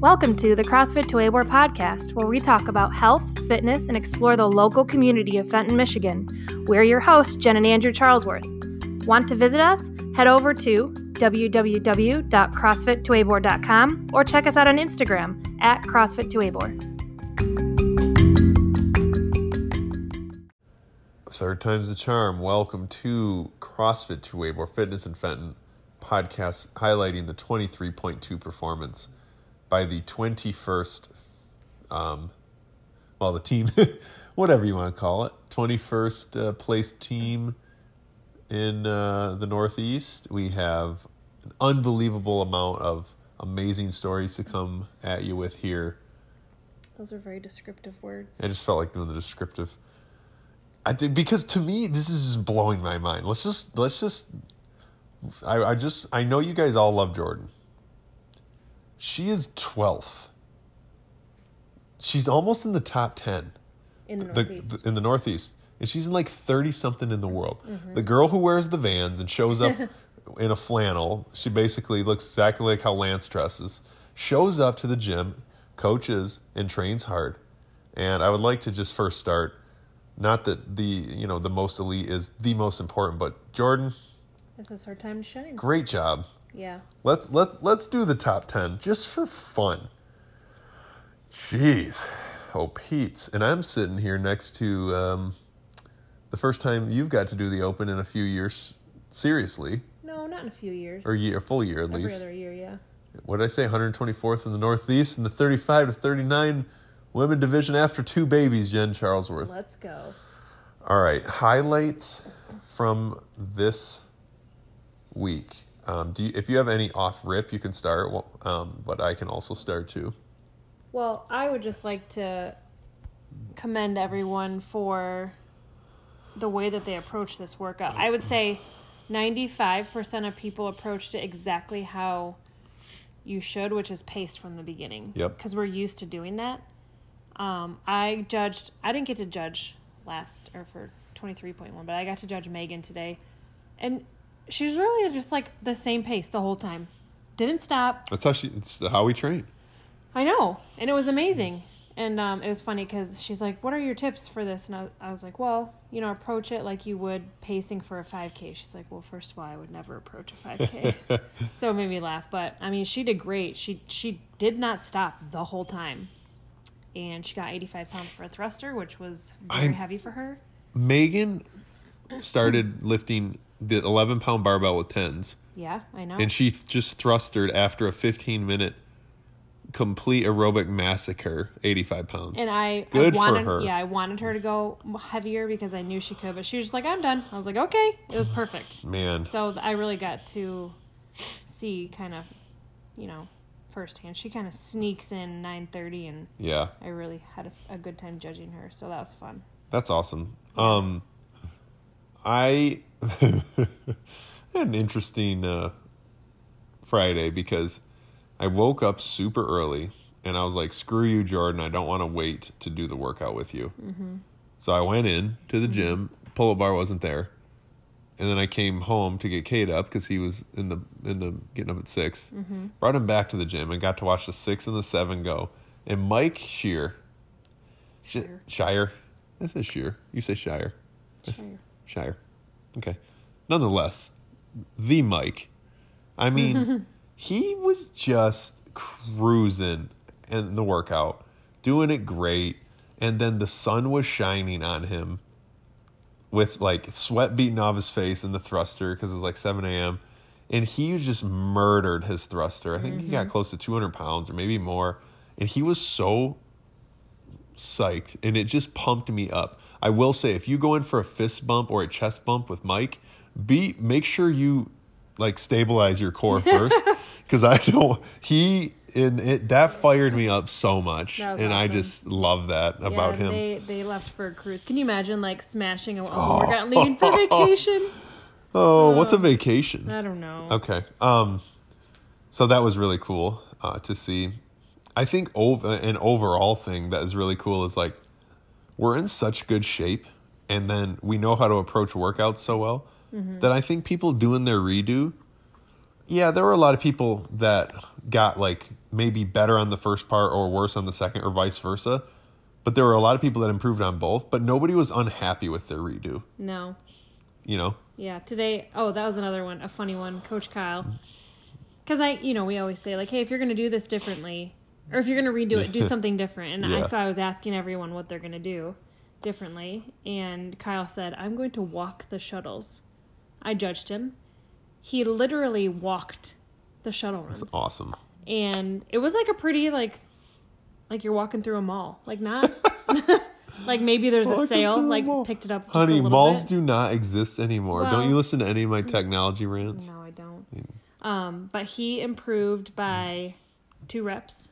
Welcome to the CrossFit2Aboard podcast, where we talk about health, fitness, and explore the local community of Fenton, Michigan. We're your hosts, Jen and Andrew Charlesworth. Want to visit us? Head over to www.crossfit2aboard.com or check us out on Instagram at CrossFit2Aboard. Third time's the charm. Welcome to CrossFit2Aboard Fitness in Fenton podcast, highlighting the 23.2 performance by the 21st, the team, whatever you want to call it, 21st place team in the Northeast. We have an unbelievable amount of amazing stories to come at you with here. Those are very descriptive words. I just felt like doing the descriptive. I did, because to me, this is just blowing my mind. I know you guys all love Jordan. She is 12th. She's almost in the top 10 in the Northeast. In the Northeast. And she's in like 30-something in the world. Mm-hmm. The girl who wears the Vans and shows up in a flannel, she basically looks exactly like how Lance dresses, shows up to the gym, coaches, and trains hard. And I would like to just first start, not that the most elite is the most important, but Jordan, this is her time to shine. Great job. Yeah. Let's do the top 10 just for fun. Jeez. Oh, Pete's. And I'm sitting here next to the first time you've got to do the Open in a few years. Seriously. No, not in a few years. Or a full year at least. Every other year, yeah. What did I say? 124th in the Northeast in the 35 to 39 women division after two babies, Jen Charlesworth. Let's go. All right. Highlights from this week. If you have any off-rip, you can start, but I can also start too. Well, I would just like to commend everyone for the way that they approach this workout. I would say 95% of people approached it exactly how you should, which is paced from the beginning. Yep. Because we're used to doing that. I didn't get to judge for 23.1, but I got to judge Megan today. And she was really just like the same pace the whole time. Didn't stop. It's how we train. I know. And it was amazing. And it was funny because she's like, what are your tips for this? And I was like, well, approach it like you would pacing for a 5K. She's like, well, first of all, I would never approach a 5K. So it made me laugh. But, I mean, she did great. She did not stop the whole time. And she got 85 pounds for a thruster, which was very heavy for her. Megan started lifting the 11-pound barbell with 10s. Yeah, I know. And she just thrustered after a 15-minute complete aerobic massacre, 85 pounds. And I wanted her to go heavier because I knew she could, but she was just like, I'm done. I was like, okay. It was perfect. Man. So I really got to see kind of, firsthand. She kind of sneaks in 9:30, and yeah, I really had a good time judging her, so that was fun. That's awesome. I had an interesting Friday because I woke up super early and I was like, screw you, Jordan. I don't want to wait to do the workout with you. Mm-hmm. So I went in to the gym. Pull-up bar wasn't there. And then I came home to get Kate up because he was in the getting up at 6. Mm-hmm. Brought him back to the gym and got to watch the 6 and the 7 go. And Mike Shear. I said Shear. You say Shire. Shire. Okay. Nonetheless, the Mike. I mean, he was just cruising in the workout, doing it great, and then the sun was shining on him with, like, sweat beating off his face in the thruster because it was, like, 7 a.m., and he just murdered his thruster. I think he got close to 200 pounds or maybe more, and he was so psyched, and it just pumped me up. I will say, if you go in for a fist bump or a chest bump with Mike, make sure you like stabilize your core first, because that fired me up so much, and awesome. I just love that about him. They left for a cruise. Can you imagine like smashing a workout and leaving for vacation? What's a vacation? I don't know. Okay, so that was really cool to see. I think an overall thing that is really cool is like, we're in such good shape, and then we know how to approach workouts so well that I think people doing their redo, yeah, there were a lot of people that got like maybe better on the first part or worse on the second or vice versa. But there were a lot of people that improved on both, but nobody was unhappy with their redo. No. You know? Yeah. Today, oh, that was another one, a funny one. Coach Kyle. Because we always say like, hey, if you're going to do this differently or if you're going to redo it, do something different. And so I was asking everyone what they're going to do differently. And Kyle said, I'm going to walk the shuttles. I judged him. He literally walked the shuttle runs. That's awesome. And it was like a pretty like you're walking through a mall. Like not like maybe there's a sale, like picked it up just honey, a little malls bit. Do not exist anymore. Well, don't you listen to any of my technology rants? No, I don't. Yeah. But he improved by 2 reps.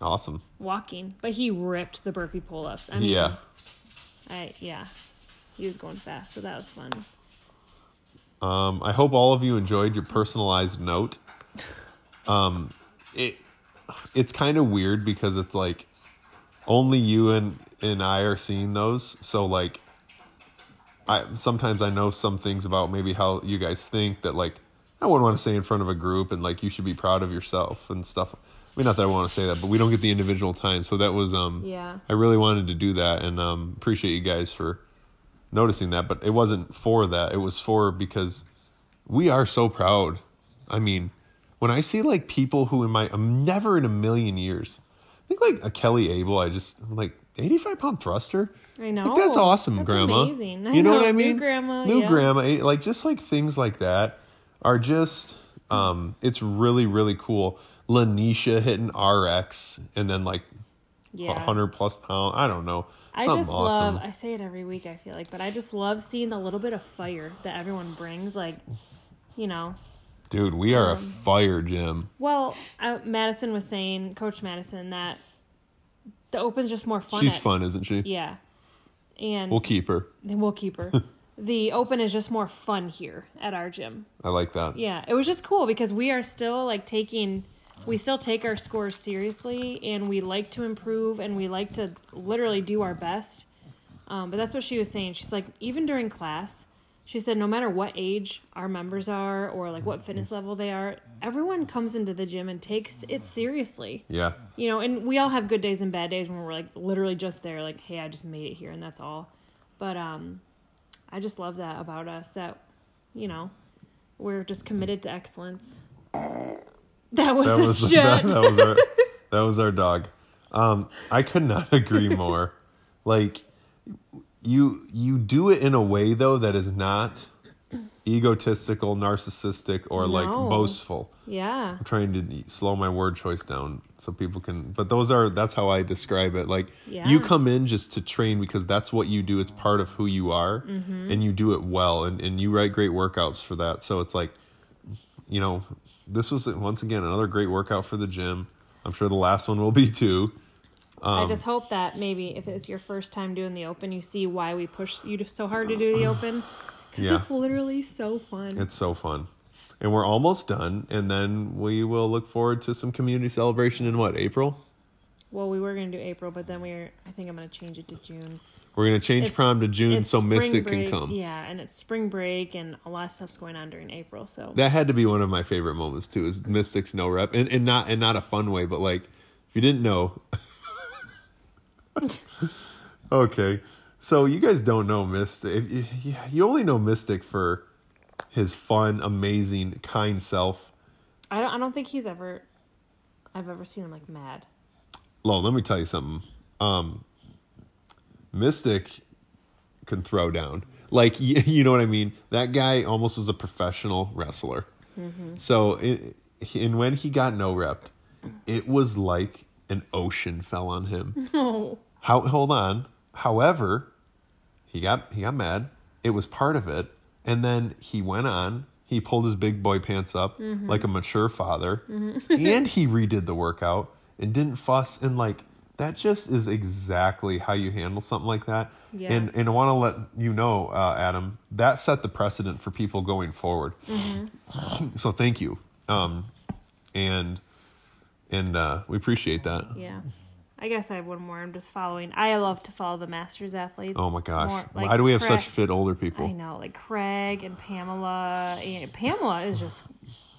Awesome. Walking. But he ripped the burpee pull-ups. I mean, yeah. He was going fast, so that was fun. I hope all of you enjoyed your personalized note. It's kind of weird because it's like only you and I are seeing those. So like I sometimes know some things about maybe how you guys think that like I wouldn't want to say in front of a group and like you should be proud of yourself and stuff. I mean, not that I want to say that, but we don't get the individual time. So that was I really wanted to do that and appreciate you guys for noticing that, but it wasn't for that. It was for because we are so proud. I mean, when I see like people who I'm never in a million years. I think like a Kelly Abel, I'm like 85 pound thruster. I know. Like, that's awesome, that's grandma. Amazing. You know what I mean? New grandma. Like just like things like that are just it's really, really cool. Lanisha hitting RX and then like 100 plus pound. I don't know. I say it every week, I feel like, but I just love seeing the little bit of fire that everyone brings. Like, you know. Dude, we are a fire gym. Well, Madison was saying, Coach Madison, that the Open's just more fun. She's fun, isn't she? Yeah. And we'll keep her. The Open is just more fun here at our gym. I like that. Yeah. It was just cool because we are still like we still take our scores seriously, and we like to improve, and we like to literally do our best. But that's what she was saying. She's like, even during class, she said no matter what age our members are or like what fitness level they are, everyone comes into the gym and takes it seriously. Yeah. You know, and we all have good days and bad days when we're like literally just there like, hey, I just made it here, and that's all. But I just love that about us, that, you know, we're just committed to excellence. That was our dog. I could not agree more. Like you do it in a way though that is not egotistical, narcissistic, or like boastful. Yeah. I'm trying to slow my word choice down so people can. But that's how I describe it. Like you come in just to train because that's what you do. It's part of who you are, and you do it well, and you write great workouts for that. So it's like, you know. This was, once again, another great workout for the gym. I'm sure the last one will be, too. I just hope that maybe if it's your first time doing the Open, you see why we push you so hard to do the Open. Because it's literally so fun. It's so fun. And we're almost done. And then we will look forward to some community celebration in, what, April? Well, we were going to do April, but then I think I'm going to change it to June. We're going to change prom to June so Mystic can come. Yeah, and it's spring break and a lot of stuff's going on during April. So that had to be one of my favorite moments too, is Mystic's no rep. And not a fun way, but like if you didn't know. Okay. So you guys don't know Mystic. You only know Mystic for his fun, amazing, kind self. I don't think I've ever seen him like mad. Well, let me tell you something. Mystic can throw down. Like, you know what I mean? That guy almost was a professional wrestler. Mm-hmm. So, and when he got no repped, it was like an ocean fell on him. No. Hold on. However, he got mad. It was part of it. And then he went on. He pulled his big boy pants up like a mature father. Mm-hmm. And he redid the workout and didn't fuss and like, that just is exactly how you handle something like that. Yeah. And I want to let you know, Adam, that set the precedent for people going forward. Mm-hmm. So thank you. And we appreciate that. Yeah. I guess I have one more. I'm just following. I love to follow the Masters athletes. Oh, my gosh. More, like, why do we have such fit older people? I know. Like Craig and Pamela. Pamela is just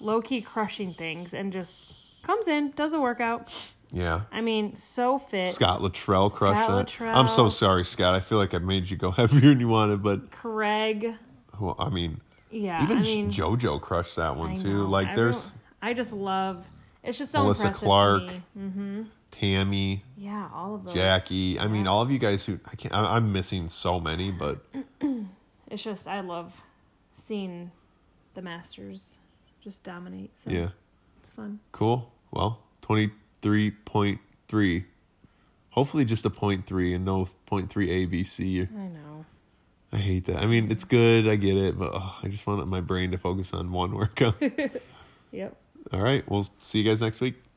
low-key crushing things and just comes in, does a workout. Yeah. I mean, so fit. Scott Luttrell crushed it. I'm so sorry, Scott. I feel like I made you go heavier than you wanted, but... Craig. Well, I mean... Yeah, even I mean, JoJo crushed that one, too. Like, there's... I just love... It's just so Melissa Clark. Mm-hmm. Tammy. Yeah, all of those. Jackie. I mean, all of you guys who... I'm missing so many, but... It's just, I love seeing the masters just dominate. So yeah. It's fun. Cool. Well, 23.3. Hopefully just a 0.3 and no 0.3 A, B, C. I know. I hate that. I mean, it's good. I get it. But I just want my brain to focus on one workout. Yep. All right. We'll see you guys next week.